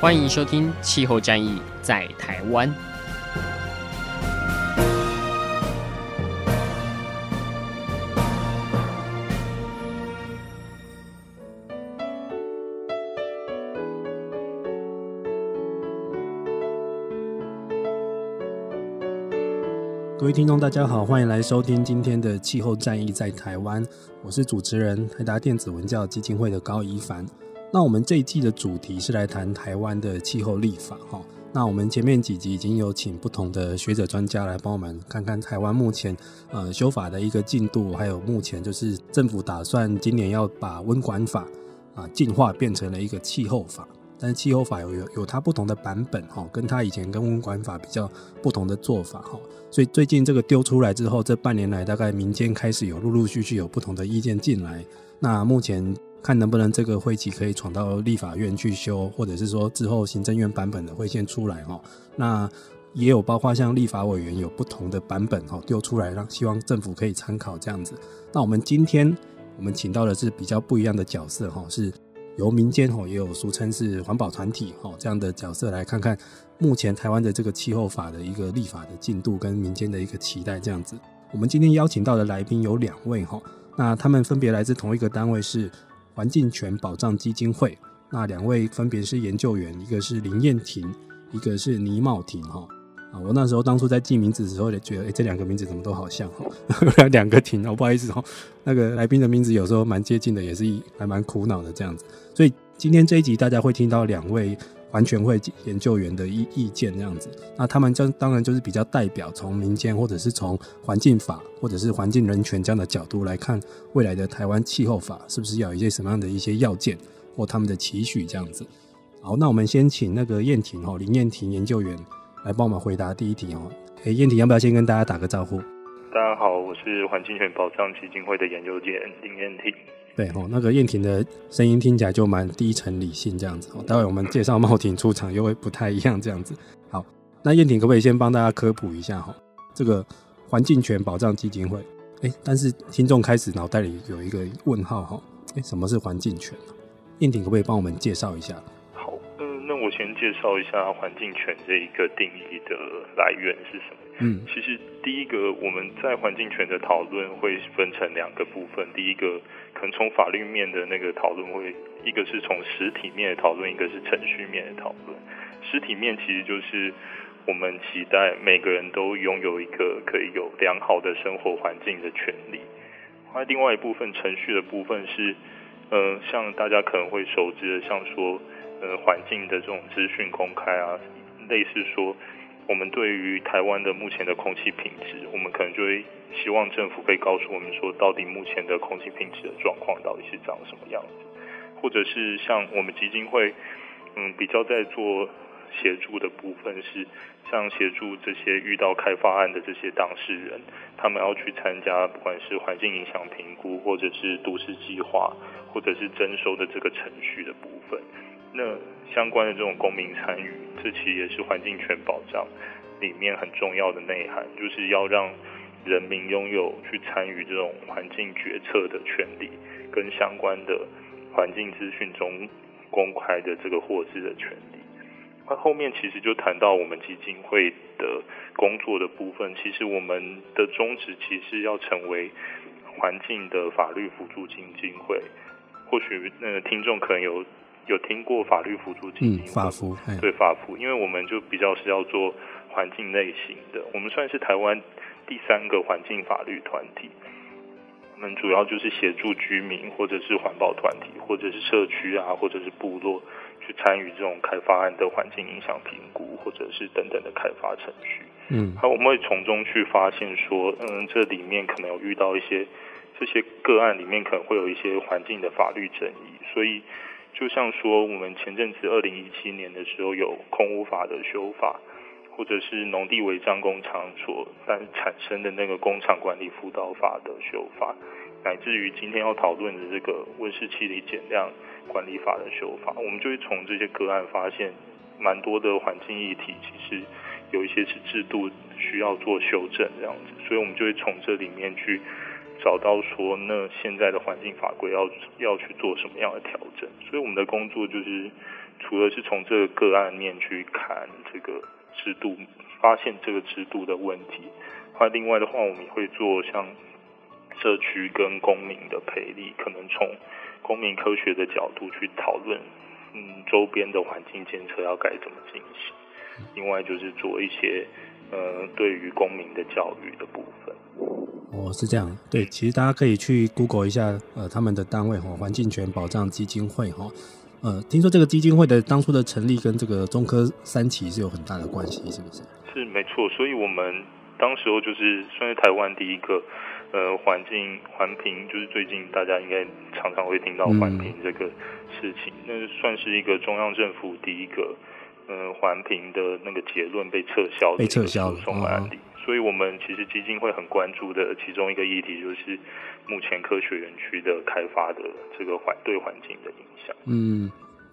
欢迎收听《气候战役在台湾》。各位听众大家好，欢迎来收听今天的气候战役在台湾，我是主持人台达电子文教基金会的高怡凡。那我们这一季的主题是来谈台湾的气候立法。那我们前面几集已经有请不同的学者专家来帮我们看看台湾目前修法的一个进度，还有目前就是政府打算今年要把温管法进化变成了一个气候法，但是气候法 有它不同的版本，跟它以前跟温管法比较不同的做法。所以最近这个丢出来之后，这半年来大概民间开始有陆陆续续有不同的意见进来，那目前看能不能这个会期可以闯到立法院去修，或者是说之后行政院版本的会先出来。那也有包括像立法委员有不同的版本丢出来，让希望政府可以参考这样子。那我们今天我们请到的是比较不一样的角色，是由民间也有俗称是环保团体这样的角色来看看目前台湾的这个气候法的一个立法的进度跟民间的一个期待这样子。我们今天邀请到的来宾有2位，那他们分别来自同一个单位，是环境权保障基金会。那2位分别是研究员，一个是林燕婷，一个是倪茂婷。我那时候当初在记名字的时候也觉得这2个名字怎么都好像2个挺不好意思那个来宾的名字有时候蛮接近的，也是还蛮苦恼的这样子。所以今天这一集大家会听到2位环权会研究员的意见这样子。那他们当然就是比较代表从民间或者是从环境法或者是环境人权这样的角度来看未来的台湾气候法是不是要有一些什么样的一些要件或他们的期许这样子。好，那我们先请那个燕婷林燕婷研究员来帮我们回答第1题燕婷要不要先跟大家打个招呼？大家好，我是环境权保障基金会的研究员林燕婷。对那个燕婷的声音听起来就蛮低沉理性这样子待会我们介绍茂婷出场又会不太一样这样子。好，那燕婷可不可以先帮大家科普一下这个环境权保障基金会？但是听众开始脑袋里有一个问号什么是环境权？燕婷可不可以帮我们介绍一下？我先介绍一下环境权这一个定义的来源是什么。其实第一个我们在环境权的讨论会分成2个部分，第一个可能从法律面的那个讨论会，一个是从实体面的讨论，一个是程序面的讨论。实体面其实就是我们期待每个人都拥有一个可以有良好的生活环境的权利。另外一部分程序的部分是像大家可能会熟知的像说环境的这种资讯公开类似说我们对于台湾的目前的空气品质，我们可能就会希望政府可以告诉我们说到底目前的空气品质的状况到底是长什么样子，或者是像我们基金会比较在做协助的部分是像协助这些遇到开发案的这些当事人，他们要去参加不管是环境影响评估或者是都市计划或者是征收的这个程序的部分，那相关的这种公民参与，这其实也是环境权保障里面很重要的内涵，就是要让人民拥有去参与这种环境决策的权利，跟相关的环境资讯中公开的这个获知的权利。那后面其实就谈到我们基金会的工作的部分，其实我们的宗旨其实要成为环境的法律辅助基金会。或许听众可能有听过法律辅助基金会，法扶，对，法扶，因为我们就比较是要做环境类型的，我们算是台湾第3个环境法律团体。我们主要就是协助居民或者是环保团体或者是社区或者是部落去参与这种开发案的环境影响评估或者是等等的开发程序。我们会从中去发现说这里面可能有遇到一些这些个案里面可能会有一些环境的法律争议，所以就像说我们前阵子2017年的时候有空污法的修法，或者是农地违章工厂所产生的那个工厂管理辅导法的修法，乃至于今天要讨论的这个温室气体减量管理法的修法，我们就会从这些个案发现蛮多的环境议题其实有一些是制度需要做修正这样子，所以我们就会从这里面去找到说那现在的环境法规要去做什么样的调整。所以我们的工作就是除了是从这个个案面去看这个制度，发现这个制度的问题，另外的话我们也会做像社区跟公民的培力，可能从公民科学的角度去讨论周边的环境监测要该怎么进行，另外就是做一些对于公民的教育的部分。哦，是这样。对，其实大家可以去 Google 一下他们的单位环境权保障基金会听说这个基金会的当初的成立跟这个中科三期是有很大的关系，是不是？是没错，所以我们当时候就是算是台湾第一个环评，就是最近大家应该常常会听到环评这个事情，那算是一个中央政府第一个环评的那个结论被撤销的诉讼案例。所以我们其实基金会很关注的其中一个议题就是目前科学园区的开发的这个对环境的影响。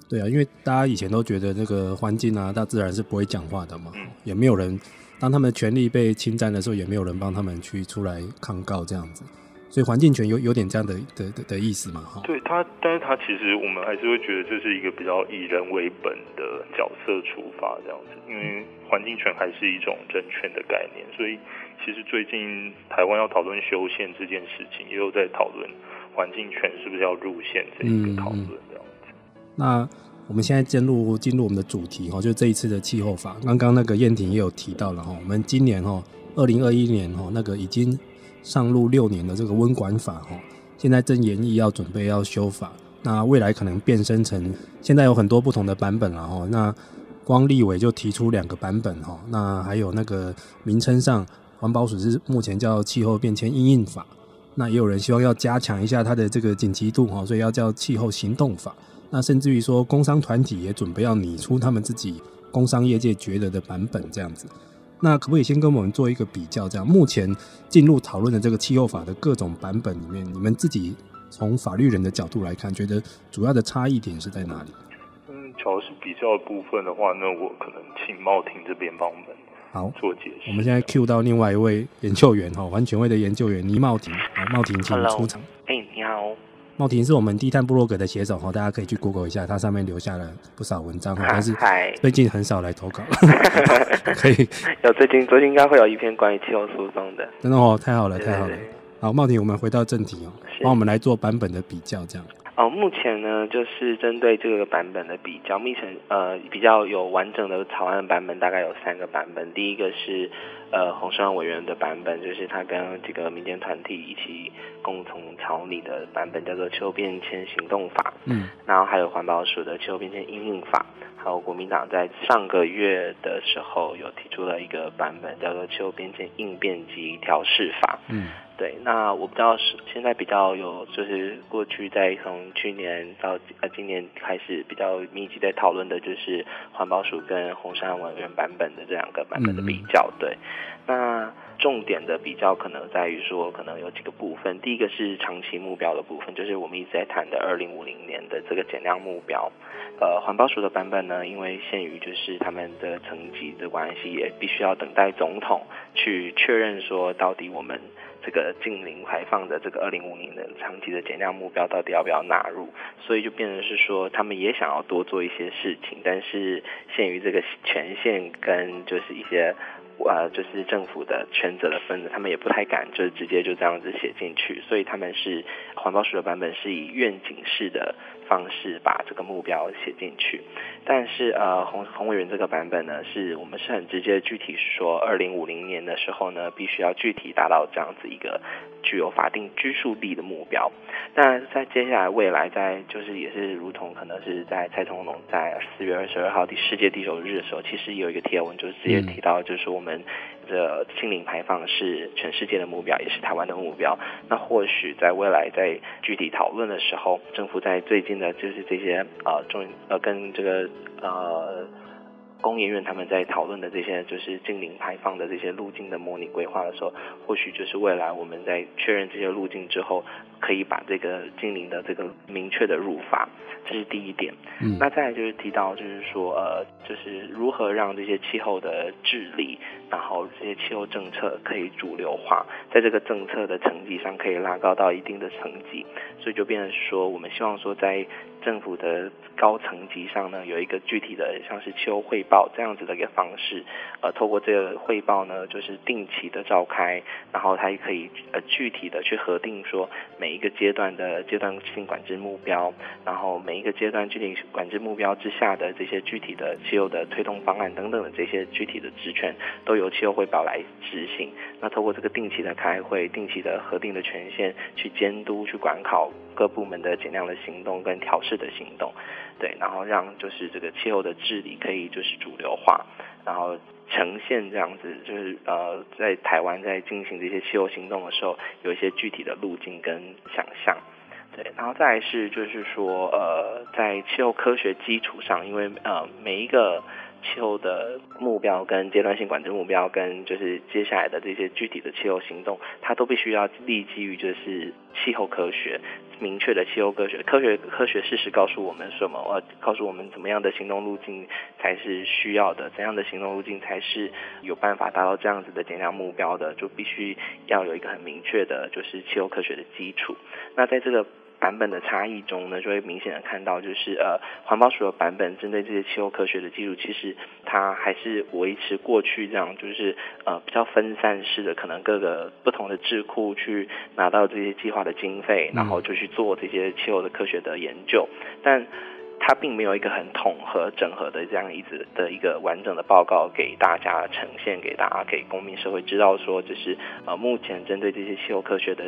对啊，因为大家以前都觉得这个环境啊大自然是不会讲话的嘛，也没有人当他们的权利被侵占的时候也没有人帮他们去出来抗告这样子，所以环境权有点这样 的意思嘛。对，但是他其实我们还是会觉得这是一个比较以人为本的角色出发这样子，因为环境权还是一种人权的概念，所以其实最近台湾要讨论修宪这件事情，也有在讨论环境权是不是要入宪这一个讨论这样子。那我们现在进入我们的主题，就是这一次的气候法。刚刚那个燕婷也有提到了，我们今年2021年那个已经上路6年的这个温管法现在正研议要准备要修法，那未来可能变身成现在有很多不同的版本啦。那光立委就提出2个版本，那还有那个名称上环保署是目前叫气候变迁因应法，那也有人希望要加强一下它的这个紧急度，所以要叫气候行动法。那甚至于说工商团体也准备要拟出他们自己工商业界觉得的版本这样子。那可不可以先跟我们做一个比较，这样目前进入讨论的这个气候法的各种版本里面，你们自己从法律人的角度来看，觉得主要的差异点是在哪里？只要是比较的部分的话，那我可能请茂庭这边帮我们做解释。我们现在 Q 到另外一位研究员，环权会的研究员倪茂庭。茂庭请出场。你好。茂庭是我们低碳部落格的写手，大家可以去 Google 一下，他上面留下了不少文章，但是最近很少来投稿。可以有最近应该会有一篇关于气候诉讼的。真的太好了。好，茂庭，我们回到正题，帮我们来做版本的比较这样。目前呢就是针对这个版本的比较，目前比较有完整的草案版本大概有3个版本。第一个是洪胜汉委员的版本，就是他跟这个民间团体一起共同草拟的版本，叫做气候变迁行动法。然后还有环保署的气候变迁因应法，还有国民党在上个月的时候有提出了一个版本，叫做气候变迁应变及调适法。对，那我比较现在比较有就是过去在从去年到今年开始比较密集在讨论的就是环保署跟洪山委员版本的这2个版本的比较。对，那重点的比较可能在于说可能有几个部分。第一个是长期目标的部分，就是我们一直在谈的2050年的这个减量目标。环保署的版本呢，因为限于就是他们的层级的关系，也必须要等待总统去确认说到底我们这个近零排放的这个2050的长期的减量目标到底要不要纳入，所以就变成是说他们也想要多做一些事情，但是限于这个权限跟就是一些就是政府的权责的分子，他们也不太敢就直接就这样子写进去，所以他们是环保署的版本是以愿景式的方式把这个目标写进去。但是洪委员这个版本呢，是我们是很直接具体说2050年的时候呢必须要具体达到这样子一个具有法定拘束力的目标。那在接下来未来在就是也是如同可能是在蔡总统在4月22号世界地球日的时候，其实有一个贴文就是直接提到就是我们们的净零排放是全世界的目标，也是台湾的目标。那或许在未来在具体讨论的时候，政府在最近的就是这些跟这个工研院他们在讨论的这些就是净零排放的这些路径的模拟规划的时候，或许就是未来我们在确认这些路径之后，可以把这个净零的这个明确的入法，这是第一点。那再来就是提到就是说就是如何让这些气候的治理，然后这些气候政策可以主流化，在这个政策的层级上可以拉高到一定的层级，所以就变成说我们希望说在政府的高层级上呢，有一个具体的像是气候汇报这样子的一个方式，透过这个汇报呢，就是定期的召开，然后它也可以具体的去核定说每一个阶段的阶段性管制目标，然后每一个阶段具体管制目标之下的这些具体的气候的推动方案等等的这些具体的职权都由气候汇报来执行。那透过这个定期的开会、定期的核定的权限去监督、去管考各部门的减量的行动跟调试的行动，对，然后让就是这个气候的治理可以就是主流化，然后呈现这样子，就是在台湾在进行这些气候行动的时候，有一些具体的路径跟想象。对，然后再来是就是说在气候科学基础上，因为每一个气候的目标跟阶段性管制目标跟就是接下来的这些具体的气候行动，它都必须要立基于就是气候科学，明确的气候科学事实告诉我们什么，告诉我们怎么样的行动路径才是需要的，怎样的行动路径才是有办法达到这样子的减量目标的，就必须要有一个很明确的就是气候科学的基础。那在这个版本的差异中呢，就会明显的看到就是环保署的版本针对这些气候科学的基础，其实它还是维持过去这样，就是比较分散式的，可能各个不同的智库去拿到这些计划的经费，然后就去做这些气候的科学的研究，但它并没有一个很统合整合的这样一个完整的报告给大家呈现，给大家给公民社会知道说，就是目前针对这些气候科学的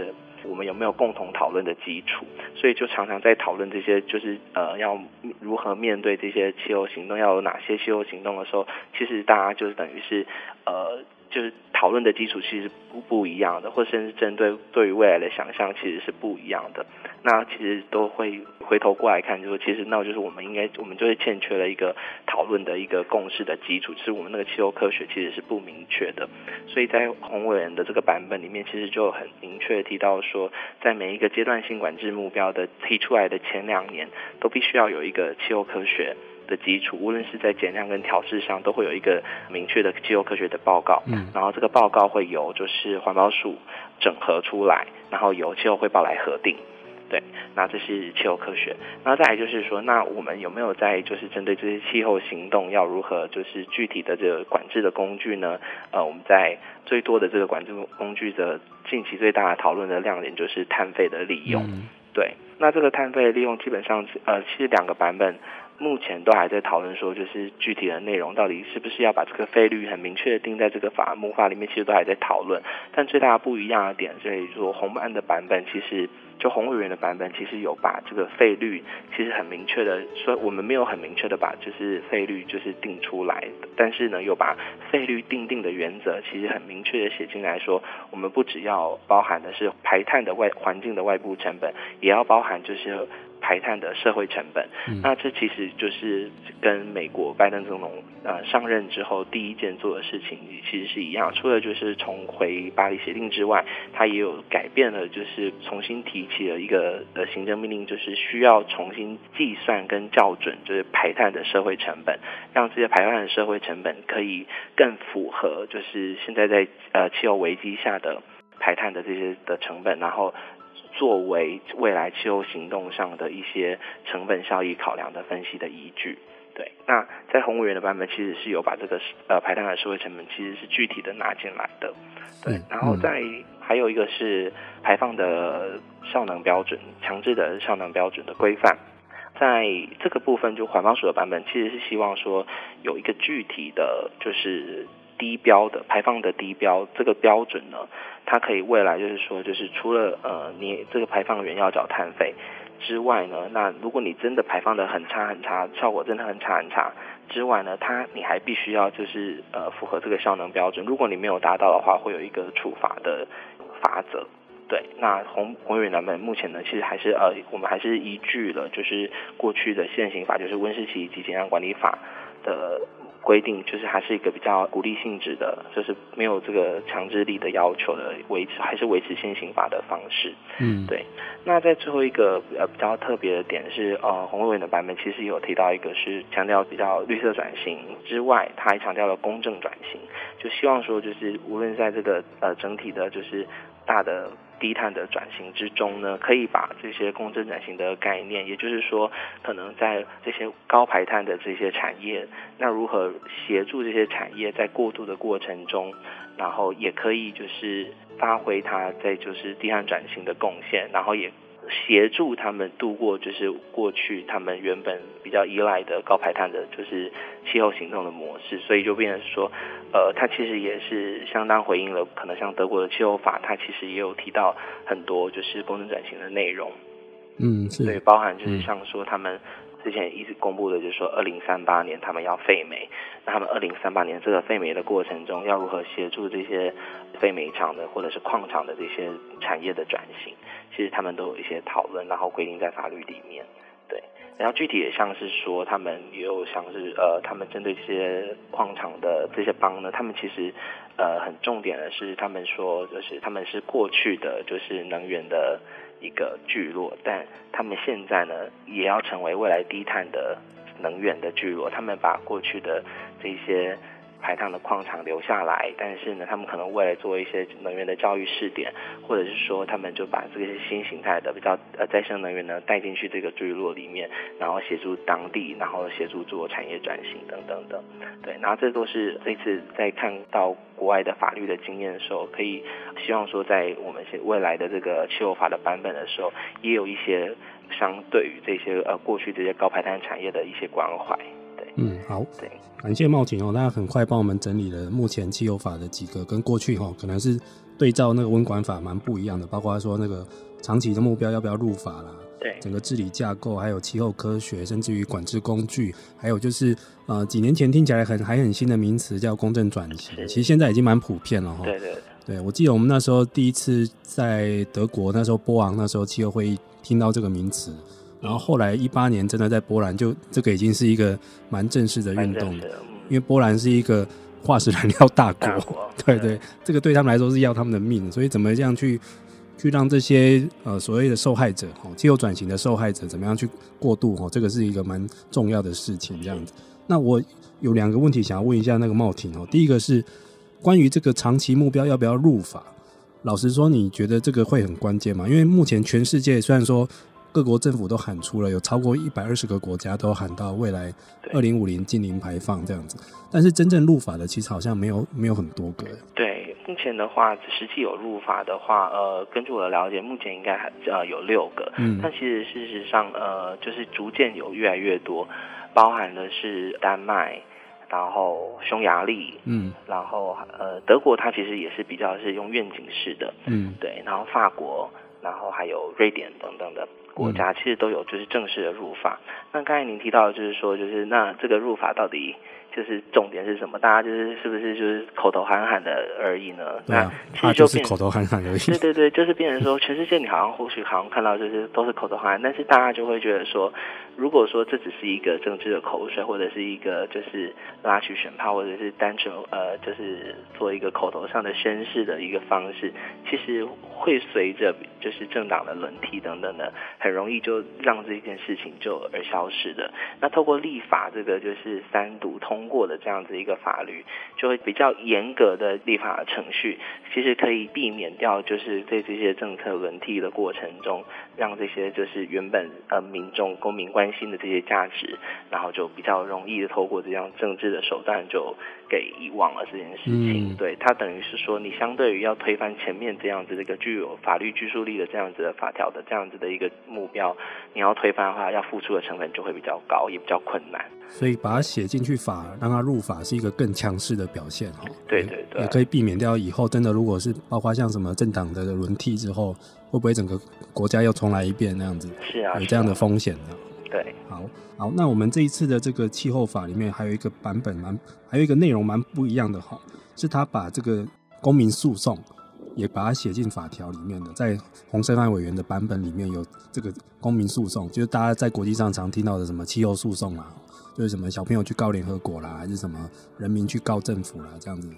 我们有没有共同讨论的基础，所以就常常在讨论这些就是要如何面对这些气候行动，要有哪些气候行动的时候，其实大家就是等于是就是讨论的基础其实不一样的，或甚至针对对于未来的想象其实是不一样的。那其实都会回头过来看，就是其实那就是我们就会欠缺了一个讨论的一个共识的基础，就是我们那个气候科学其实是不明确的。所以在洪委员的这个版本里面，其实就很明确提到说，在每一个阶段性管制目标的提出来的前2年，都必须要有一个气候科学的基础，无论是在减量跟调试上，都会有一个明确的气候科学的报告。然后这个报告会由就是环保署整合出来，然后由气候汇报来核定。对，那这是气候科学。然后再来就是说，那我们有没有在就是针对这些气候行动要如何就是具体的这个管制的工具呢？我们在最多的这个管制工具的近期最大的讨论的亮点就是碳费的利用。对，那这个碳费利用基本上其实两个版本目前都还在讨论说，就是具体的内容到底是不是要把这个费率很明确的定在这个母法里面，其实都还在讨论。但最大不一样的点，所以说洪案的版本其实就洪委员的版本其实有把这个费率其实很明确的，所以我们没有很明确的把就是费率就是定出来，但是呢有把费率定的原则其实很明确的写进来说，我们不只要包含的是排碳的环境的外部成本，也要包含就是排碳的社会成本。那这其实就是跟美国拜登总统上任之后第一件做的事情其实是一样，除了就是重回巴黎协定之外，他也有改变了，就是重新提起了一个行政命令，就是需要重新计算跟校准就是排碳的社会成本，让这些排碳的社会成本可以更符合就是现在在气候危机下的排碳的这些的成本，然后作为未来气候行动上的一些成本效益考量的分析的依据。对，那在洪委员的版本其实是有把这个排碳的社会成本其实是具体的拿进来的。对，然后再还有一个是排放的效能标准，强制的效能标准的规范。在这个部分，就环保署的版本其实是希望说有一个具体的就是低标的排放的低标，这个标准呢它可以未来就是说，就是除了你这个排放源要缴碳费之外呢，那如果你真的排放的很差很差，效果真的很差很差之外呢，你还必须要就是符合这个效能标准，如果你没有达到的话，会有一个处罚的法则。对，那宏远南门目前呢，其实还是我们还是依据了就是过去的现行法，就是温室气体及减量管理法的规定，就是还是一个比较鼓励性质的，就是没有这个强制力的要求的，还是维持现行法的方式。嗯，对。那在最后一个比较特别的点是，宏远的版本其实有提到一个是强调比较绿色转型之外，他还强调了公正转型，就希望说就是无论在这个整体的就是大的低碳的转型之中呢，可以把这些公正转型的概念，也就是说可能在这些高排碳的这些产业，那如何协助这些产业在过渡的过程中，然后也可以就是发挥它在就是低碳转型的贡献，然后也协助他们度过就是过去他们原本比较依赖的高排碳的就是气候行动的模式。所以就变成说它其实也是相当回应了可能像德国的气候法，它其实也有提到很多就是公正转型的内容。嗯，是，对，包含就是像说他们之前一直公布的就是说2038年他们要废煤，那他们2038年这个废煤的过程中要如何协助这些废煤厂的或者是矿厂的这些产业的转型，其实他们都有一些讨论，然后规定在法律里面。对，然后具体也像是说他们也有像是他们针对这些矿场的这些帮呢，他们其实很重点的是他们说就是他们是过去的就是能源的一个聚落，但他们现在呢也要成为未来低碳的能源的聚落，他们把过去的这些排碳的矿场留下来，但是呢他们可能未来做一些能源的教育试点，或者是说他们就把这些新形态的比较再生能源呢带进去这个聚落里面，然后协助当地，然后协助做产业转型等等等。对，然后这都是这次在看到国外的法律的经验的时候，可以希望说在我们未来的这个气候法的版本的时候，也有一些相对于这些过去这些高排碳产业的一些关怀。嗯，好，感谢茂婷哦，那很快帮我们整理了目前气候法的几个跟过去可能是对照那个温管法蛮不一样的，包括说那个长期的目标要不要入法啦，对，整个治理架构，还有气候科学，甚至于管制工具，还有就是几年前听起来还很新的名词叫公正转型，其实现在已经蛮普遍了哈。对对对，我记得我们那时候第一次在德国那时候波昂那时候气候会议听到这个名词。然后后来18年真的在波兰就这个已经是一个蛮正式的运动了，因为波兰是一个化石燃料大国对对，这个对他们来说是要他们的命，所以怎么这样去让这些所谓的受害者气候转型的受害者怎么样去过渡这个是一个蛮重要的事情这样子。那我有两个问题想要问一下那个茂婷第一个是关于这个长期目标要不要入法，老实说你觉得这个会很关键吗？因为目前全世界虽然说各国政府都喊出了，有超过120个国家都喊到未来2050净零排放这样子，但是真正入法的其实好像没有很多个。对，目前的话实际有入法的话根据我的了解目前应该有6个，但其实事实上就是逐渐有越来越多，包含的是丹麦，然后匈牙利，然后德国它其实也是比较是用愿景式的，对，然后法国，然后还有瑞典等等的国家其实都有就是正式的入法。那刚才您提到的就是说就是那这个入法到底就是重点是什么，大家就是是不是就是口头喊喊的而已呢？对啊，那其实就是口头喊喊而已。对对对，就是变成说全世界你或许看到就是都是口头喊喊，但是大家就会觉得说如果说这只是一个政治的口水，或者是一个就是拉取选票，或者是单纯就是做一个口头上的宣示的一个方式，其实会随着就是政党的轮替等等的，很容易就让这件事情就而消失的。那透过立法这个就是3读通过的这样子一个法律，就会比较严格的立法程序，其实可以避免掉就是在这些政策轮替的过程中，让这些就是原本民众公民关心的这些价值，然后就比较容易的透过这样政治的手段就给遗忘了这件事情。对，它等于是说你相对于要推翻前面这样子的一个具有法律拘束力的这样子的法条的这样子的一个目标，你要推翻的话要付出的成本就会比较高，也比较困难。所以把它写进去法让它入法是一个更强势的表现。对对对，也可以避免掉以后真的如果是包括像什么政党的轮替之后，会不会整个国家又重来一遍那样子？是啊，有这样的风险呢。对，好，那我们这一次的这个气候法里面还有一个版本还有一个内容蛮不一样的哈，是他把这个公民诉讼也把它写进法条里面的，在洪胜汉委员的版本里面有这个公民诉讼，就是大家在国际上常听到的什么气候诉讼啦，就是什么小朋友去告联合国啦，还是什么人民去告政府啦，这样子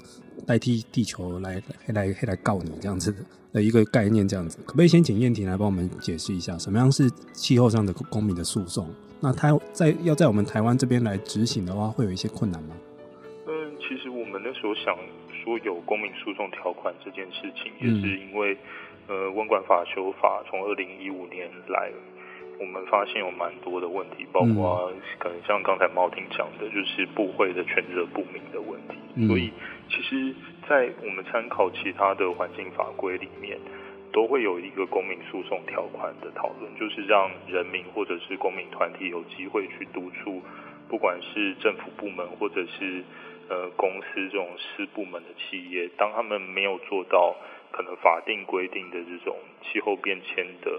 代替地球来告你这样子的一个概念，这样子可不可以先请燕婷来帮我们解释一下什么样是气候上的公民的诉讼？那它要在我们台湾这边来执行的话会有一些困难吗？其实我们那时候想说有公民诉讼条款这件事情，也是因为温管法修法从2015年来，我们发现有蛮多的问题，包括可能像刚才茂婷讲的，就是部会的权责不明的问题。所以其实在我们参考其他的环境法规里面，都会有一个公民诉讼条款的讨论，就是让人民或者是公民团体有机会去督促，不管是政府部门或者是公司这种私部门的企业，当他们没有做到可能法定规定的这种气候变迁的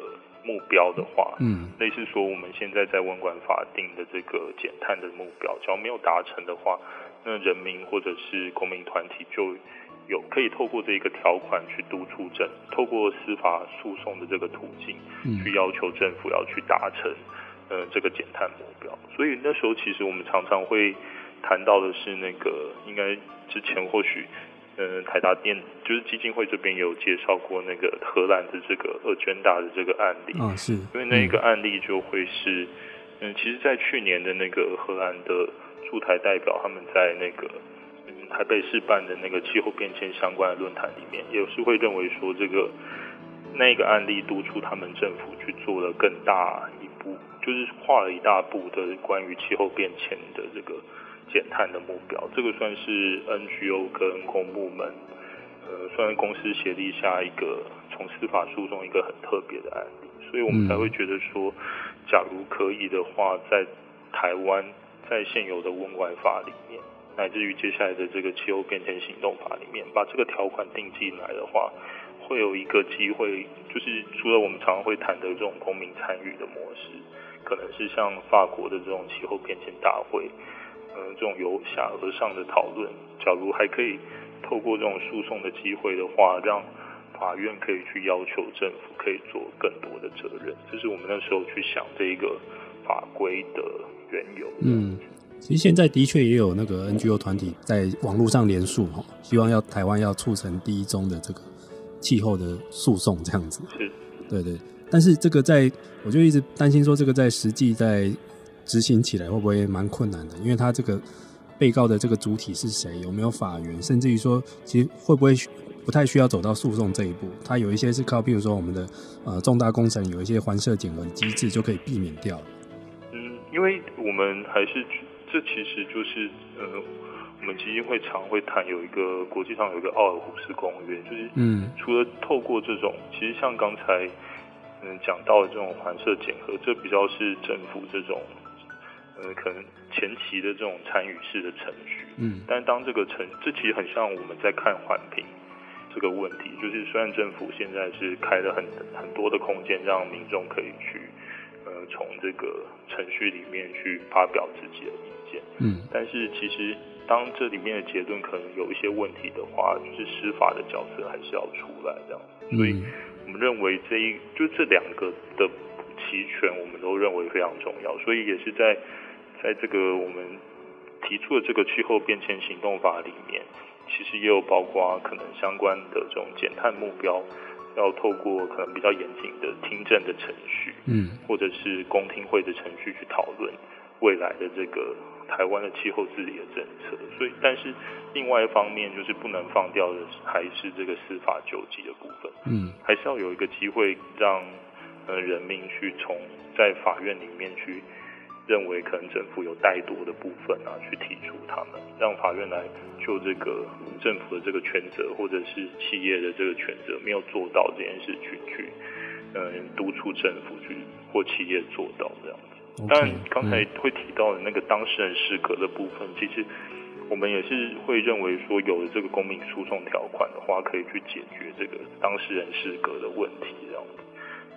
目标的话，类似说我们现在在温管法定的这个减碳的目标，只要没有达成的话，那人民或者是公民团体就有可以透过这个条款去督促透过司法诉讼的这个途径去要求政府要去达成这个减碳目标。所以那时候其实我们常常会谈到的是那个，应该之前或许台达电就是基金会这边有介绍过那个荷兰的这个Urgenda的这个案例啊，是因为那个案例就会是其实在去年的那个荷兰的驻台代表他们在那个台北市办的那个气候变迁相关的论坛里面，也是会认为说这个那个案例督促他们政府去做了更大一步，就是跨了一大步的关于气候变迁的这个减碳的目标。这个算是 NGO 跟公部门算是公司协力下一个从司法诉讼一个很特别的案例，所以我们才会觉得说假如可以的话，在台湾在现有的温管法里面乃至于接下来的这个气候变迁行动法里面把这个条款定进来的话，会有一个机会，就是除了我们常常会谈的这种公民参与的模式，可能是像法国的这种气候变迁大会这种由下而上的讨论，假如还可以透过这种诉讼的机会的话，让法院可以去要求政府可以做更多的责任，这是我们那时候去想这一个法规的缘由。其实现在的确也有那个 NGO 团体在网络上联署，希望台湾要促成第一宗的这个气候的诉讼这样子。是，对对。但是这个我就一直担心说，这个在实际在执行起来会不会蛮困难的？因为他这个被告的这个主体是谁，有没有法源，甚至于说其实会不会不太需要走到诉讼这一步，他有一些是靠譬如说我们的重大工程有一些环社检核机制就可以避免掉了。因为我们还是这其实就是我们基金会常会谈有一个国际上有一个奥尔胡斯公约，就是除了透过这种，其实像刚才讲到的这种环社检核，这比较是政府这种可能前期的这种参与式的程序，但当这其实很像我们在看环评这个问题，就是虽然政府现在是开了很多的空间让民众可以去从这个程序里面去发表自己的意见，但是其实当这里面的结论可能有一些问题的话，就是司法的角色还是要出来这样，所以我们认为这两个的齐全，我们都认为非常重要，所以也是在这个我们提出的这个气候变迁行动法里面，其实也有包括可能相关的这种减碳目标，要透过可能比较严谨的听证的程序，或者是公听会的程序去讨论未来的这个台湾的气候治理的政策。所以，但是另外一方面就是不能放掉的还是这个司法救济的部分，还是要有一个机会让人民去从在法院里面去认为可能政府有怠惰的部分啊，去提出他们，让法院来就这个政府的这个权责或者是企业的这个权责没有做到这件事去督促政府去或企业做到这样子。当然刚才会提到的那个当事人适格的部分，其实我们也是会认为说，有了这个公民诉讼条款的话，可以去解决这个当事人适格的问题这样子。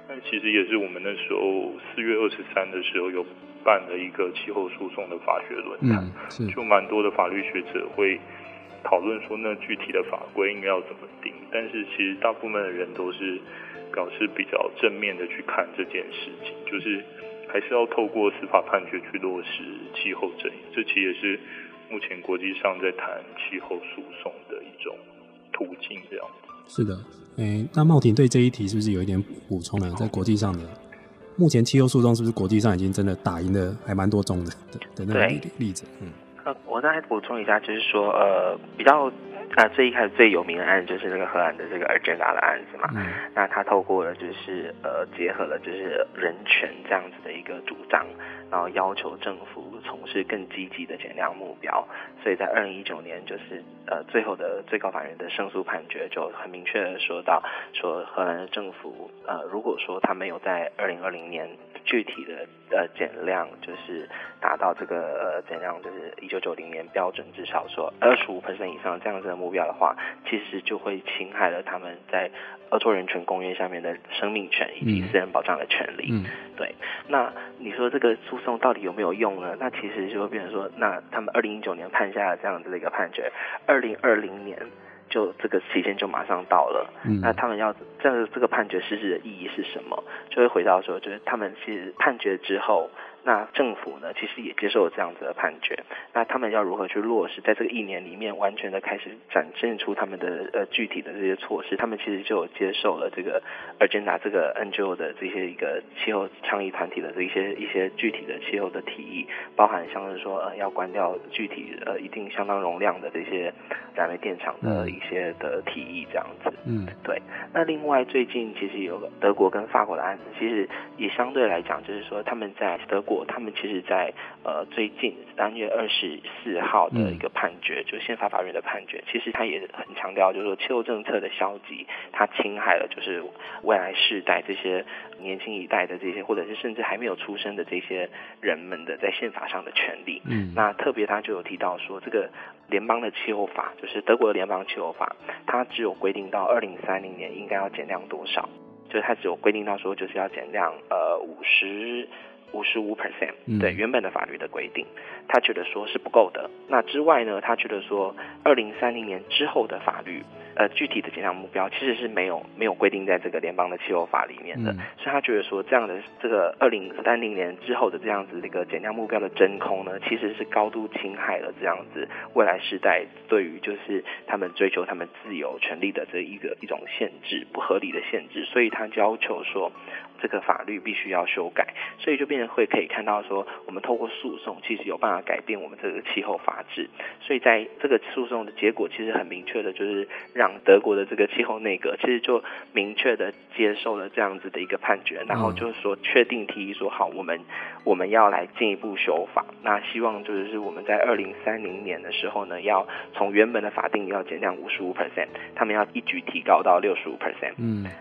但其实也是我们那时候4月23的时候有办了一个气候诉讼的法学论坛，就蛮多的法律学者会讨论说，那具体的法规应该要怎么定。但是其实大部分的人都是表示比较正面的去看这件事情，就是还是要透过司法判决去落实气候正义。这其实也是目前国际上在谈气候诉讼的一种途径这样子。是的，那茂庭对这一题是不是有一点补充呢？在国际上的目前气候诉讼是不是国际上已经真的打赢了还蛮多宗的那个例子？我再补充一下，就是说比较最一开始最有名的案子就是那个荷兰的这个 Urgenda 的案子嘛，那他透过了就是结合了就是人权这样子的一个主张，然后要求政府从事更积极的减量目标，所以在2019年就是最后的最高法院的胜诉判决就很明确的说到，说荷兰的政府如果说他没有在2020年具体的减量，就是达到这个减量就是1990年标准至少说25% 以上这样子的目标的话，其实就会侵害了他们在《欧洲人权公约》下面的生命权以及私人保障的权利。对，那你说这个诉讼到底有没有用呢？那其实就会变成说，那他们2019年判下了这样子的一个判决，2020年就这个期限就马上到了，那他们要这个判决实质的意义是什么？就会回到说，就是他们其实判决之后，那政府呢其实也接受了这样子的判决，那他们要如何去落实在这个1年里面完全的开始展现出他们的具体的这些措施。他们其实就有接受了这个 Urgenda 这个 NGO 的这些一个气候倡议团体的这一些具体的气候的提议，包含像是说要关掉具体一定相当容量的这些燃煤电厂的一些的提议这样子。对，那另外最近其实有德国跟法国的案子，其实也相对来讲就是说他们在德国他们其实在最近3月24号的一个判决，就是宪法法院的判决，其实他也很强调就是说气候政策的消极，它侵害了就是未来世代这些年轻一代的这些或者是甚至还没有出生的这些人们的在宪法上的权利。那特别他就有提到说，这个联邦的气候法，就是德国的联邦气候法，它只有规定到2030年应该要减量多少，就是它只有规定到说就是要减量55%， 对原本的法律的规定，他觉得说是不够的。那之外呢，他觉得说2030年之后的法律具体的减量目标其实是没有规定在这个联邦的气候法里面的，所以他觉得说这样的这个2030年之后的这样子一个减量目标的真空呢，其实是高度侵害了这样子未来世代对于就是他们追求他们自由权利的这一种限制，不合理的限制，所以他要求说这个法律必须要修改。所以就变成会可以看到说，我们透过诉讼其实有办法改变我们这个气候法治。所以在这个诉讼的结果其实很明确的，就是让德国的这个气候内阁其实就明确的接受了这样子的一个判决，然后就是说确定提议说，好，我们要来进一步修法，那希望就是我们在2030年的时候呢，要从原本的法定要减量 55%， 他们要一举提高到 65%。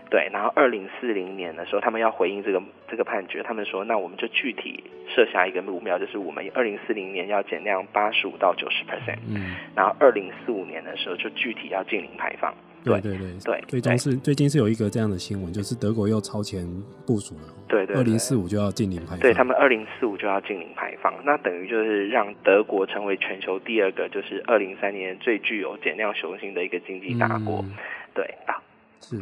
对，然后2040年的时候他们要回应这个判决，他们说那我们就具体设下一个目标，就是我们2040年要减量85%到90%，然后2045年的时候就具体要净零排放。对，最近是有一个这样的新闻，就是德国又超前部署了，2045就要净零排放。对，他们2045就要净零排放，那等于就是让德国成为全球第2个就是2030年最具有减量雄心的一个经济大国。对啊。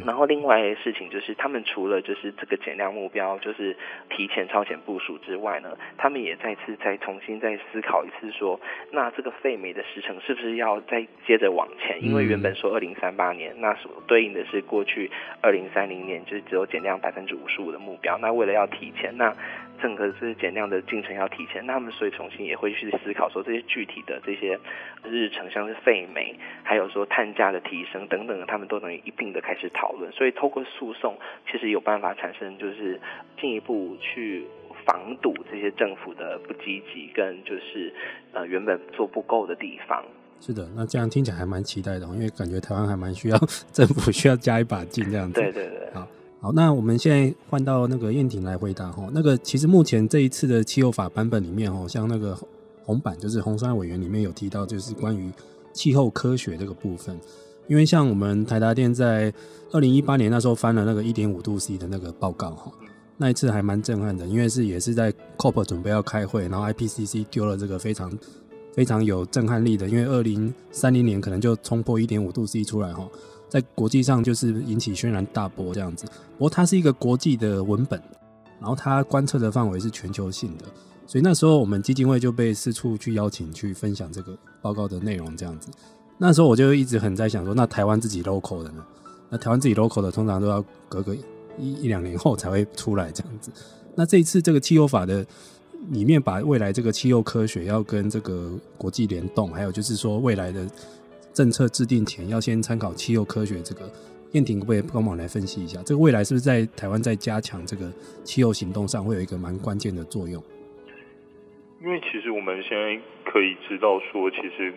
然后另外一个事情就是，他们除了就是这个减量目标就是提前超前部署之外呢，他们也再重新再思考一次说，那这个废煤的时程是不是要再接着往前，因为原本说2038年，那所对应的是过去2030年就是只有减量55%的目标，那为了要提前，那整个这些减量的进程要提前，那他们所以重新也会去思考说，这些具体的这些日程，像是废煤，还有说碳价的提升等等，他们都能一并的开始讨论。所以透过诉讼其实有办法产生就是进一步去防堵这些政府的不积极跟就是原本做不够的地方。是的，那这样听起来还蛮期待的，因为感觉台湾还蛮需要政府需要加一把劲这样子。对对对。好，好，那我们现在换到那个燕婷来回答哈。那个其实目前这一次的气候法版本里面哈，像那个红版就是红杉委员里面有提到，就是关于气候科学这个部分。因为像我们台达电在2018年那时候翻了那个 1.5 度 C 的那个报告哈，那一次还蛮震撼的，因为是也是在 COP 准备要开会，然后 IPCC 丢了这个非常非常有震撼力的，因为2030年可能就冲破 1.5 度 C 出来哈。在国际上就是引起轩然大波这样子，不过它是一个国际的文本，然后它观测的范围是全球性的，所以那时候我们基金会就被四处去邀请去分享这个报告的内容这样子。那时候我就一直很在想说，那台湾自己 local 的呢？那台湾自己 local 的通常都要隔个一两年后才会出来这样子。那这一次这个气候法的里面把未来这个气候科学要跟这个国际联动，还有就是说未来的政策制定前要先参考气候科学，这个燕婷可不可以帮忙来分析一下，这个未来是不是在台湾在加强这个气候行动上会有一个蛮关键的作用？因为其实我们现在可以知道说，其实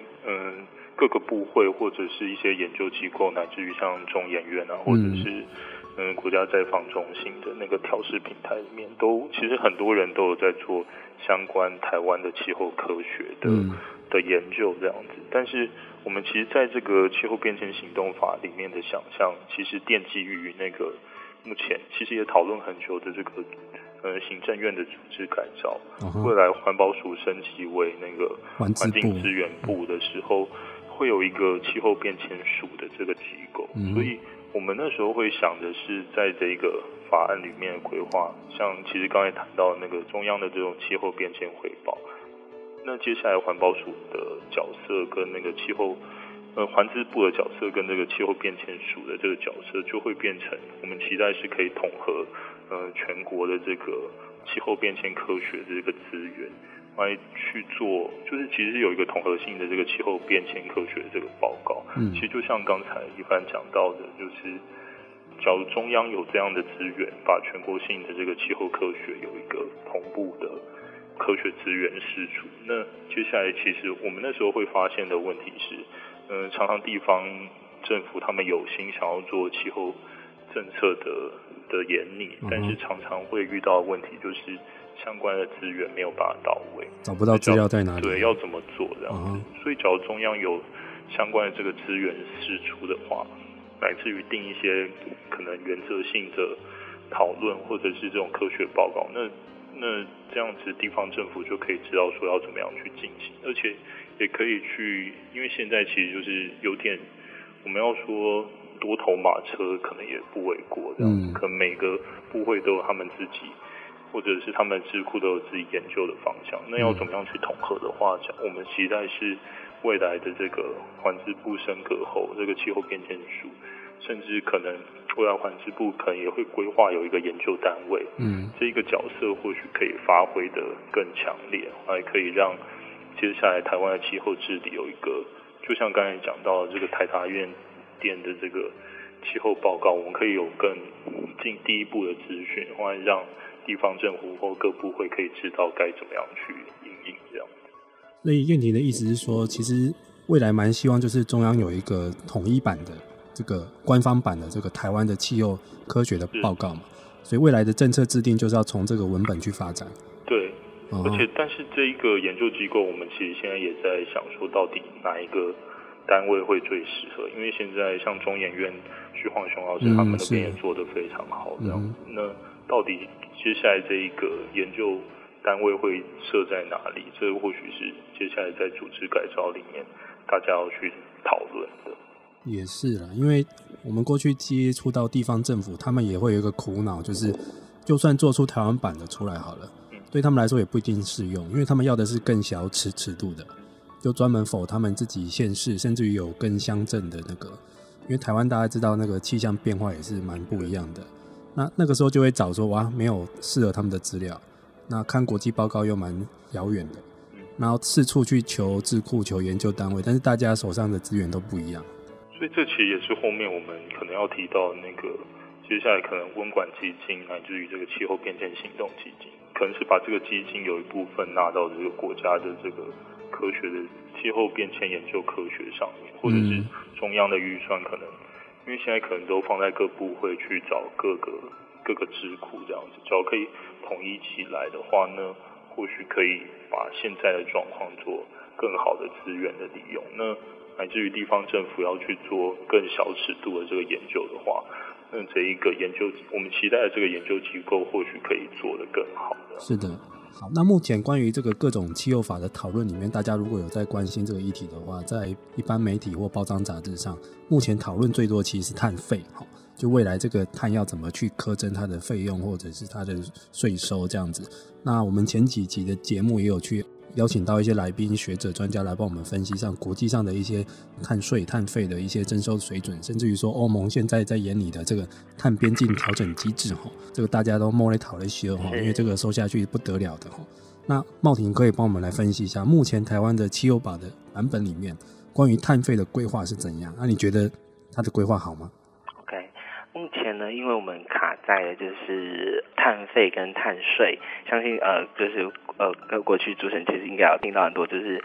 各个部会或者是一些研究机构，乃至于像中研院啊，或者是国家在防中心的那个调试平台里面，都其实很多人都有在做相关台湾的气候科学的研究这样子。但是我们其实在这个气候变迁行动法里面的想象，其实奠基于那个目前其实也讨论很久的这个行政院的组织改造，未来环保署升级为那个环境资源部的时候，会有一个气候变迁署的这个机构，所以我们那时候会想的是在这个法案里面的规划，像其实刚才谈到那个中央的这种气候变迁汇报，那接下来环保署的角色跟那个气候环资部的角色跟这个气候变迁署的这个角色，就会变成我们期待是可以统合全国的这个气候变迁科学的这个资源来去做，就是其实有一个统合性的这个气候变迁科学的这个报告。其实就像刚才一般讲到的，就是假如中央有这样的资源，把全国性的这个气候科学有一个同步的科学资源释出，那接下来其实我们那时候会发现的问题是常常地方政府他们有心想要做气候政策的研拟，但是常常会遇到的问题就是相关的资源没有办法到位，找不到资料在哪里，对，要怎么做这样子。所以只要中央有相关的这个资源释出的话，乃至于定一些可能原则性的讨论或者是这种科学报告，那这样子地方政府就可以知道说要怎么样去进行，而且也可以去，因为现在其实就是有点我们要说多头马车可能也不为过这样子，可能每个部会都有他们自己或者是他们智库都有自己研究的方向，那要怎么样去统合的话，我们期待是未来的这个环资部升格后，这个气候变迁署甚至可能未来环资部可能也会规划有一个研究单位，这一个角色或许可以发挥的更强烈，还可以让接下来台湾的气候治理有一个，就像刚才讲到的这个台达院电的这个气候报告，我们可以有更进第一步的资讯，或者让地方政府或各部会可以知道该怎么样去因应这样。所以燕婷的意思是说，其实未来蛮希望就是中央有一个统一版的这个官方版的这个台湾的气候科学的报告嘛，所以未来的政策制定就是要从这个文本去发展。对，而且但是这一个研究机构，我们其实现在也在想说到底哪一个单位会最适合，因为现在像中研院徐晃雄老师他们那边也做得非常好这样子，那到底接下来这一个研究单位会设在哪里，这或许是接下来在组织改造里面大家要去讨论的。也是啦，因为我们过去接触到地方政府，他们也会有一个苦恼，就是就算做出台湾版的出来好了，对他们来说也不一定适用，因为他们要的是更小尺度的，就专门否他们自己县市，甚至于有更乡镇的那个，因为台湾大家知道那个气象变化也是蛮不一样的，那个时候就会找说哇没有适合他们的资料，那看国际报告又蛮遥远的，然后四处去求智库求研究单位，但是大家手上的资源都不一样，所以这其实也是后面我们可能要提到那个接下来可能温管基金乃至于这个气候变迁行动基金，可能是把这个基金有一部分纳到这个国家的这个科学的气候变迁研究科学上面，或者是中央的预算可能，因因为现在可能都放在各部会去找各个智库这样子，只要可以统一起来的话呢，或许可以把现在的状况做更好的资源的利用，那乃至于地方政府要去做更小尺度的这个研究的话，那这一个研究我们期待的这个研究机构或许可以做得更好的。是的，好，那目前关于这个各种气候法的讨论里面，大家如果有在关心这个议题的话，在一般媒体或报章杂志上，目前讨论最多其实是碳费，就未来这个碳要怎么去苛征它的费用或者是它的税收这样子。那我们前几集的节目也有去邀请到一些来宾、学者、专家来帮我们分析上国际上的一些碳税、碳费的一些征收水准，甚至于说欧盟现在在眼里的这个碳边境调整机制，这个大家都莫雷讨论些，因为这个收下去不得了的。那茂庭可以帮我们来分析一下，目前台湾的气候法的版本里面，关于碳费的规划是怎样？那你觉得它的规划好吗？目前呢，因为我们卡在的就是碳费跟碳税，相信就是过去主持人其实应该有听到很多，就是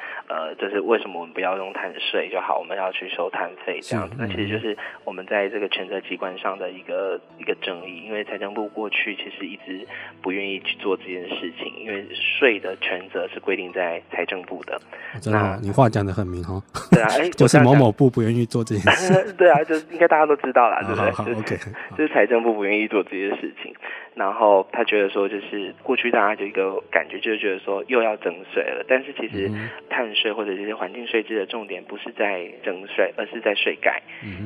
为什么我们不要用碳税就好，我们要去收碳费这样子。那其实就是我们在这个权责机关上的一个争议，因为财政部过去其实一直不愿意去做这件事情，因为税的权责是规定在财政部的。真的、哦，你话讲得很明哦。对啊，就是某某部不愿意做这件事。对啊，就是应该大家都知道啦，对不对？好好 OK。就是财政部不愿意做这些事情，然后他觉得说，就是过去大家有一个感觉，就是觉得说又要征税了，但是其实碳税或者这些环境税制的重点不是在征税，而是在税改，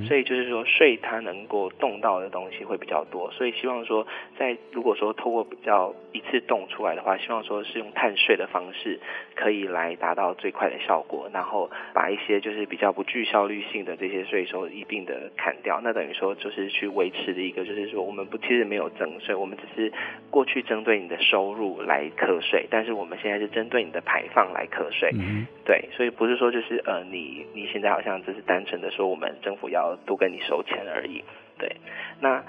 所以就是说税它能够动到的东西会比较多，所以希望说在如果说透过比较一次动出来的话，希望说是用碳税的方式可以来达到最快的效果，然后把一些就是比较不具效率性的这些税收一并的砍掉，那等于说就是去维持的一个就是说我们不其实没有征税，我们只是过去针对你的收入来课税，但是我们现在是针对你的排放来课税、对，所以不是说就是你现在好像只是单纯的说我们政府要多跟你收钱而已。对，那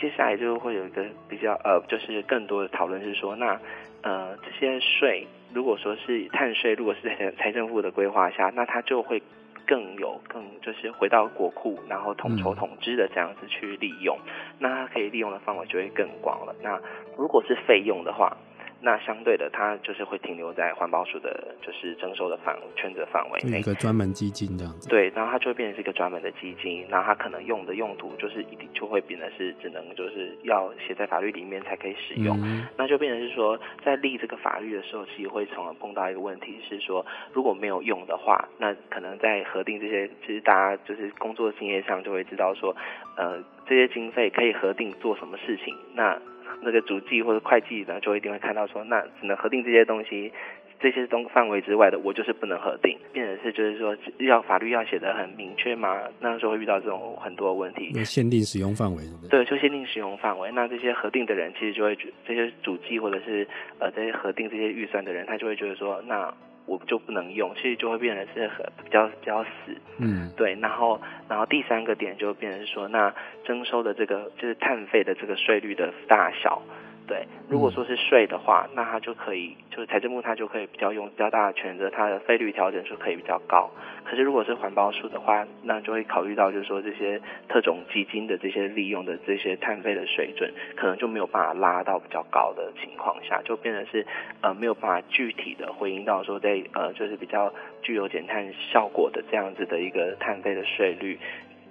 接下来就会有一个比较就是更多的讨论是说，那这些税如果说是碳税，如果是在财政部的规划下，那它就会更就是回到国库，然后统筹统支的这样子去利用，那它可以利用的范围就会更广了。那如果是费用的话，那相对的它就是会停留在环保署的就是征收的权责范围内，一个专门基金这样子。对，然后它就会变成是一个专门的基金，然后它可能用的用途就是一定就会变成是只能就是要写在法律里面才可以使用、那就变成是说在立这个法律的时候，其实会从而碰到一个问题是说，如果没有用的话，那可能在核定这些，其实大家就是工作经验上就会知道说这些经费可以核定做什么事情，那个主计或者会计呢，就一定会看到说，那只能核定这些东西，这些东范围之外的，我就是不能核定，变成是就是说，法律要写得很明确嘛，那时候会遇到这种很多问题。限定使用范围，对，就限定使用范围。那这些核定的人，其实就会这些主计或者是这些核定这些预算的人，他就会觉得说，那我就不能用，其实就会变成是比较死，对。然后第三个点就变成说，那征收的这个就是碳费的这个税率的大小，对。如果说是税的话，那它就可以，就是财政部它就可以比较用比较大的权责，它的费率调整就可以比较高。可是如果是环保署的话，那就会考虑到就是说这些特种基金的这些利用的这些碳费的水准，可能就没有办法拉到比较高的情况下，就变成是没有办法具体的回应到说在就是比较具有减碳效果的这样子的一个碳费的税率。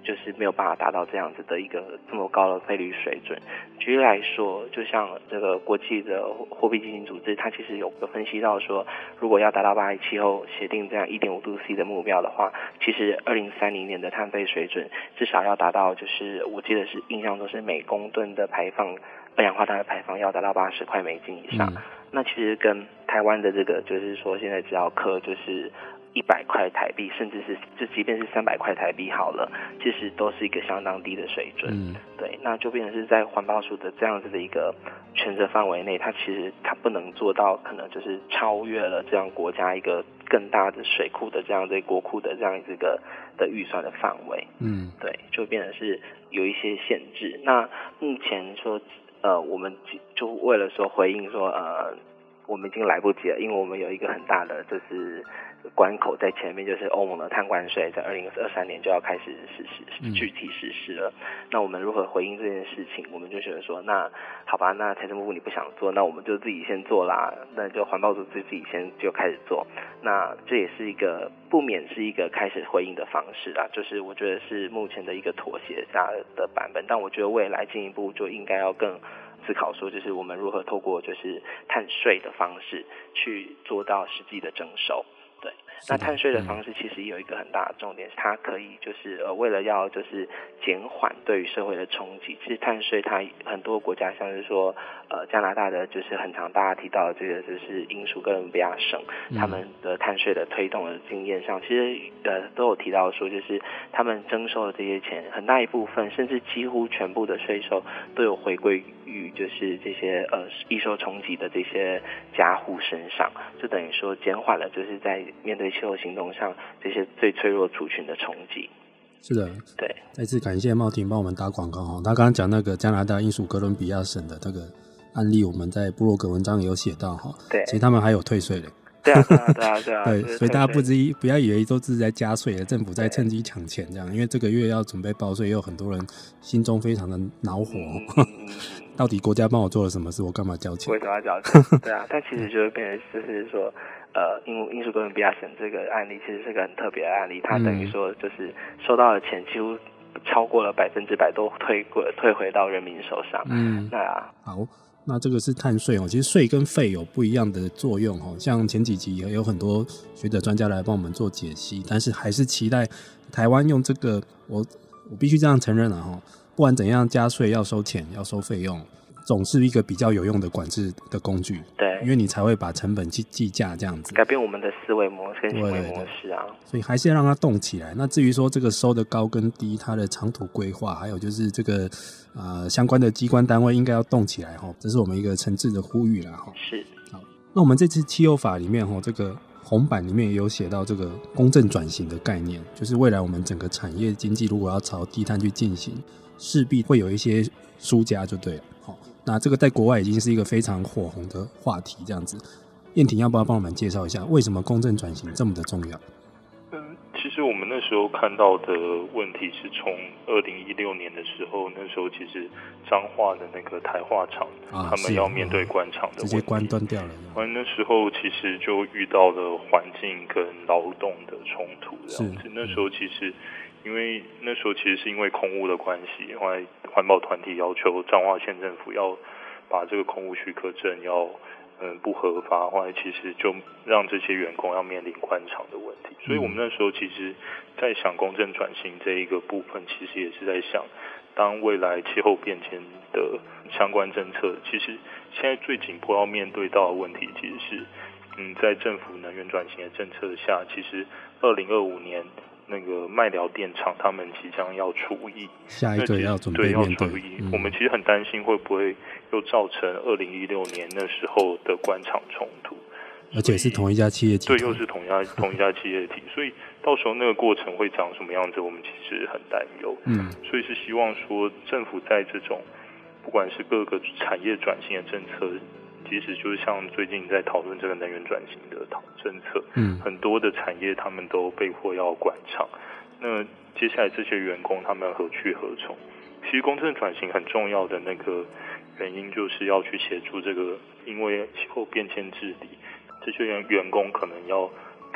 就是没有办法达到这样子的一个这么高的费率水准。举例来说，就像这个国际的货币基金组织，它其实有分析到说，如果要达到巴黎气候协定这样 1.5 度 C 的目标的话，其实2030年的碳费水准至少要达到，就是我记得是印象中是每公吨的排放二氧化碳的排放要达到$80以上。那其实跟台湾的这个就是说现在只要课就是$100，甚至是就即便是$300好了，其实都是一个相当低的水准。对，那就变成是在环保署的这样子的一个权责范围内，它其实它不能做到，可能就是超越了这样国家一个更大的水库的这样的国库的这样一个的预算的范围。对，就变成是有一些限制。那目前说我们就为了说回应说我们已经来不及了，因为我们有一个很大的就是关口在前面，就是欧盟的碳关税在2023年就要开始具体实施了。那我们如何回应这件事情？我们就觉得说，那好吧，那财政部你不想做，那我们就自己先做啦，那就环保组织自己先就开始做。那这也是一个不免是一个开始回应的方式啦，就是我觉得是目前的一个妥协下的版本，但我觉得未来进一步就应该要更思考说，就是我们如何透过就是碳税的方式去做到实际的征收。对，那碳税的方式其实有一个很大的重点，它可以就是为了要就是减缓对于社会的冲击。其实碳税它很多国家像是说加拿大的就是很常大家提到的这个就是英属哥伦比亚省，他们的碳税的推动的经验上，其实都有提到说，就是他们征收的这些钱很大一部分甚至几乎全部的税收都有回归于就是这些易受冲击的这些家户身上，就等于说减缓了就是在面对气候行动上这些最脆弱族群的冲击。是的，对，再次感谢茂婷帮我们打广告哦。他刚刚讲那个加拿大英属哥伦比亚省的那个案例，我们在部落格文章也有写到哈。对，其实他们还有退税的。对啊，对啊，对啊，对啊。对，所以大家不要以为都是在加税的，政府在趁机抢钱这样，因为这个月要准备报税，也有很多人心中非常的恼火。到底国家帮我做了什么事？我干嘛交钱？为什么要交钱？对啊，但其实就会变成就是说。英属哥伦比亚省这个案例其实是个很特别的案例，它等于说就是收到的钱几乎超过了100%都退回到人民手上。那好，那这个是碳税哦。其实税跟费有不一样的作用哦，像前几集也有很多学者专家来帮我们做解析，但是还是期待台湾用这个，我必须这样承认啊，不管怎样加税要收钱要收费用。总是一个比较有用的管制的工具，对，因为你才会把成本计价这样子，改变我们的思维模式跟行为模式啊。所以还是要让它动起来。那至于说这个收的高跟低，它的长途规划，还有就是这个相关的机关单位应该要动起来哈，这是我们一个诚挚的呼吁啦哈。是。好，那我们这次气候法里面哈，这个红版里面也有写到这个公正转型的概念，就是未来我们整个产业经济如果要朝低碳去进行，势必会有一些输家就对了。那这个在国外已经是一个非常火红的话题这样子，燕婷要不要帮我们介绍一下为什么公正转型这么的重要？其实我们那时候看到的问题是从2016年的时候，那时候其实彰化的那个台化厂他们要面对关厂的问题，直接关断掉了。那时候其实就遇到了环境跟劳动的冲突这样子。那时候其实因为那时候其实是因为空污的关系，后来环保团体要求彰化县政府要把这个空污许可证要不合法，后来其实就让这些员工要面临关厂的问题。所以我们那时候其实在想公正转型这一个部分，其实也是在想当未来气候变迁的相关政策，其实现在最紧迫要面对到的问题其实是在政府能源转型的政策下，其实2025年那个麦寮电厂他们即将要除役，下一个要准备面 对。我们其实很担心会不会又造成2016年那时候的官场冲突，而且是同一家企业体，对，又是同一家企业体，所以到时候那个过程会长什么样子我们其实很担忧。所以是希望说政府在这种不管是各个产业转型的政策，其实就是像最近在讨论这个能源转型的政策，很多的产业他们都被迫要关厂，那接下来这些员工他们何去何从？其实公正转型很重要的那个原因就是要去协助这个因为气候变迁治理，这些员工可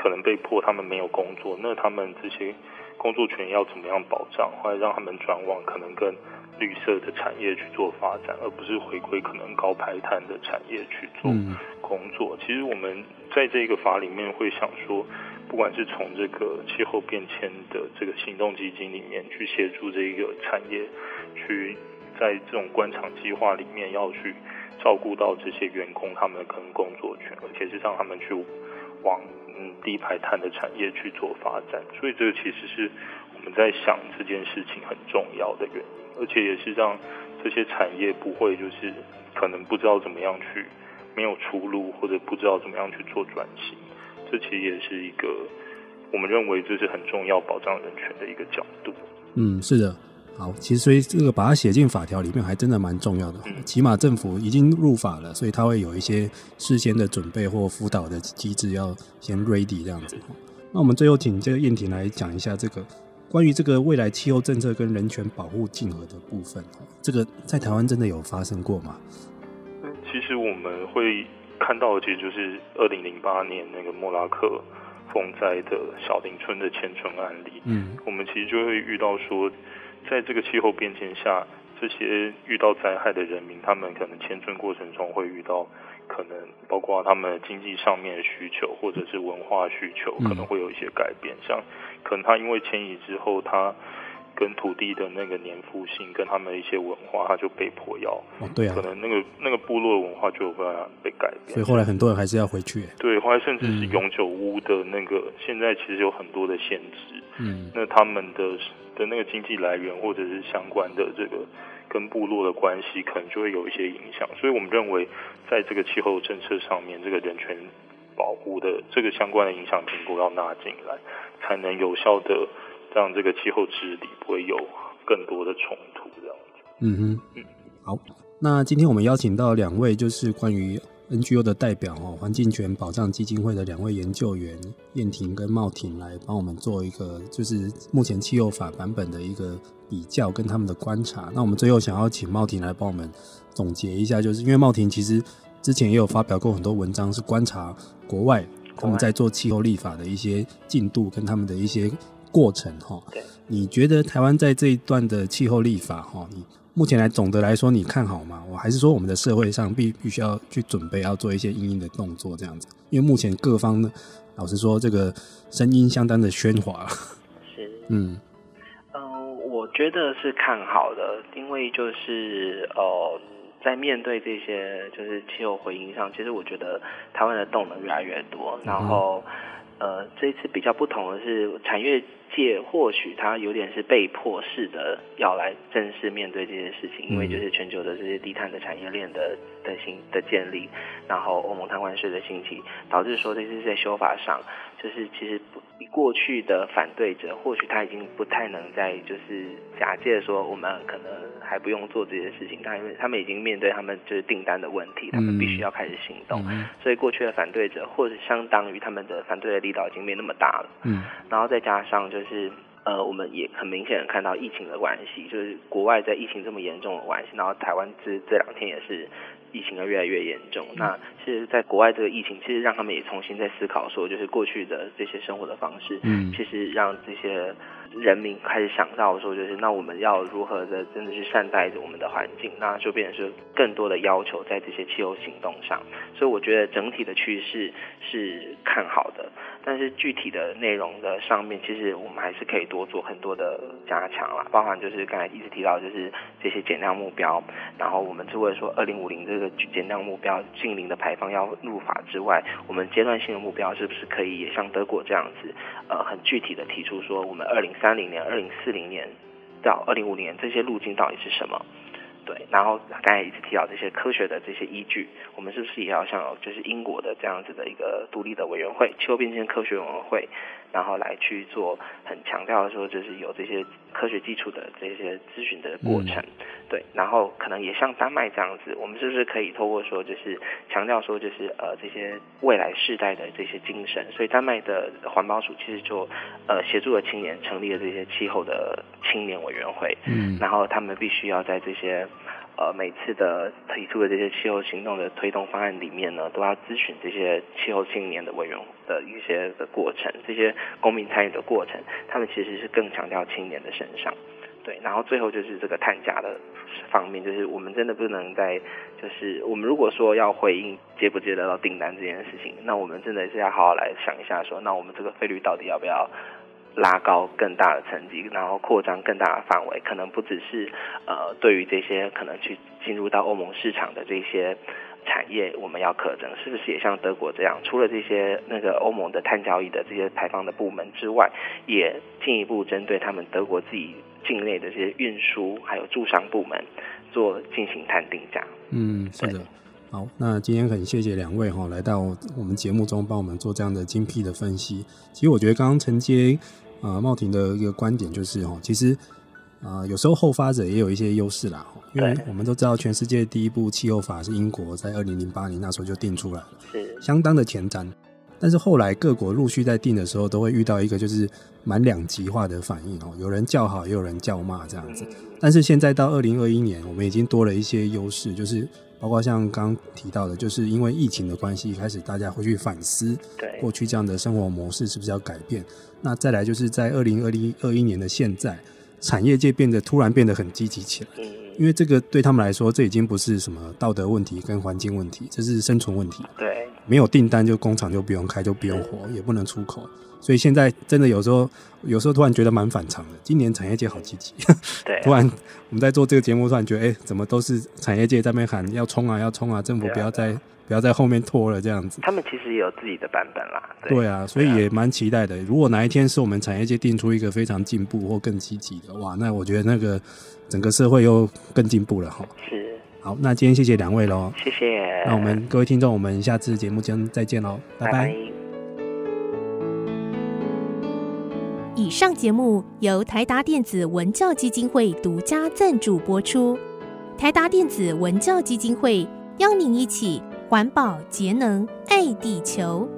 能被迫他们没有工作，那他们这些工作权要怎么样保障，或者让他们转往可能更绿色的产业去做发展，而不是回归可能高排碳的产业去做工作。其实我们在这个法里面会想说，不管是从这个气候变迁的这个行动基金里面去协助这个产业，去在这种官场计划里面要去照顾到这些员工他们跟工作权，而且是让他们去往低排碳的产业去做发展。所以这个其实是我们在想这件事情很重要的原因，而且也是让这些产业不会就是可能不知道怎么样去没有出路，或者不知道怎么样去做转型。这其实也是一个我们认为这是很重要保障人权的一个角度。是的，好，其实所以这个把它写进法条里面还真的蛮重要的，起码政府已经入法了，所以它会有一些事先的准备或辅导的机制要先 ready 这样子。那我们最后请这个燕婷来讲一下这个关于这个未来气候政策跟人权保护竞合的部分，这个在台湾真的有发生过吗？其实我们会看到的其实就是2008年那个莫拉克风灾的小林村的迁村案例，我们其实就会遇到说在这个气候变迁下，这些遇到灾害的人民他们可能迁村过程中会遇到可能包括他们经济上面的需求或者是文化需求可能会有一些改变，像可能他因为迁移之后他跟土地的那个粘附性跟他们一些文化他就被迫要、哦对啊、可能那个部落文化就被改变，所以后来很多人还是要回去，对，后来甚至是永久屋的那个、现在其实有很多的限制，那他们的那个经济来源或者是相关的这个跟部落的关系可能就会有一些影响，所以我们认为在这个气候政策上面这个人权保护的这个相关的影响评估要纳进来，才能有效的让这个气候治理不会有更多的冲突这样子。好，那今天我们邀请到两位就是关于 NGO 的代表环境权保障基金会的两位研究员燕婷跟茂婷来帮我们做一个就是目前气候法版本的一个比较跟他们的观察。那我们最后想要请茂婷来帮我们总结一下，就是因为茂婷其实之前也有发表过很多文章是观察国外他们在做气候立法的一些进度跟他们的一些过程，你觉得台湾在这一段的气候立法你目前来总的来说你看好吗？我还是说我们的社会上必须要去准备要做一些因应的动作这样子，因为目前各方呢老实说这个声音相当的喧哗。是，我觉得是看好的，因为就是在面对这些就是气候回应上，其实我觉得台湾的动能越来越多，然后这一次比较不同的是产业界或许它有点是被迫式的要来正式面对这些事情，因为就是全球的这些低碳的产业链的建立，然后欧盟碳关税的兴起，导致说这次在修法上就是其实过去的反对者或许他已经不太能再就是假借说我们可能还不用做这些事情，他们已经面对他们就是订单的问题，他们必须要开始行动，所以过去的反对者或者相当于他们的反对的力道已经没那么大了，然后再加上就是我们也很明显看到疫情的关系，就是国外在疫情这么严重的关系，然后台湾这两天也是疫情越来越严重，那其实在国外这个疫情其实让他们也重新在思考说就是过去的这些生活的方式，其实让这些人民开始想到说就是那我们要如何的真的去善待我们的环境，那就变成是更多的要求在这些气候行动上，所以我觉得整体的趋势是看好的，但是具体的内容的上面其实我们还是可以多做很多的加强啦，包含就是刚才一直提到就是这些减量目标，然后我们就会说2050这个减量目标净零的排放要入法之外，我们阶段性的目标是不是可以也像德国这样子很具体的提出说我们2030年2040年到2050年这些路径到底是什么，对，然后刚才一直提到这些科学的这些依据，我们是不是也要像就是英国的这样子的一个独立的委员会气候变迁科学委员会，然后来去做很强调的说就是有这些科学基础的这些咨询的过程，对，然后可能也像丹麦这样子，我们是不是可以透过说就是强调说就是这些未来世代的这些精神，所以丹麦的环保署其实就协助了青年成立了这些气候的青年委员会，然后他们必须要在这些每次的提出的这些气候行动的推动方案里面呢，都要咨询这些气候青年的委员的一些的过程，这些公民参与的过程，他们其实是更强调青年的身上，对，然后最后就是这个碳价的方面，就是我们真的不能再就是我们如果说要回应接不接得到订单这件事情，那我们真的是要好好来想一下说那我们这个费率到底要不要拉高更大的层级，然后扩张更大的范围，可能不只是对于这些可能去进入到欧盟市场的这些产业我们要课征，是不是也像德国这样除了这些那个欧盟的碳交易的这些排放的部门之外，也进一步针对他们德国自己境内的这些运输还有住商部门做进行碳定价。是的。好，那今天很谢谢两位来到我们节目中帮我们做这样的精辟的分析。其实我觉得刚刚承接茂婷的一个观点就是其实有时候后发者也有一些优势啦，因为我们都知道全世界第一部气候法是英国在2008年那时候就定出来了，是相当的前瞻，但是后来各国陆续在定的时候都会遇到一个就是蛮两极化的反应，有人叫好也有人叫骂这样子。但是现在到2021年我们已经多了一些优势，就是包括像刚刚提到的，就是因为疫情的关系开始大家会去反思过去这样的生活模式是不是要改变。那再来就是在2021年的现在，产业界突然变得很积极起来，因为这个对他们来说这已经不是什么道德问题跟环境问题，这是生存问题。对，没有订单就工厂就不用开就不用活也不能出口，所以现在真的有时候突然觉得蛮反常的，今年产业界好积极对、啊、突然我们在做这个节目突然觉得哎，怎么都是产业界在那边喊要冲啊，政府不要在后面拖了这样子。他们其实也有自己的版本啦。 对啊，所以也蛮期待的，如果哪一天是我们产业界定出一个非常进步或更积极的，哇，那我觉得那个整个社会又更进步了。是，好，那今天谢谢两位咯。谢谢。那我们各位听众，我们下次节目再见咯，拜拜。以上节目由台达电子文教基金会独家赞助播出。台达电子文教基金会邀您一起环保节能，爱地球。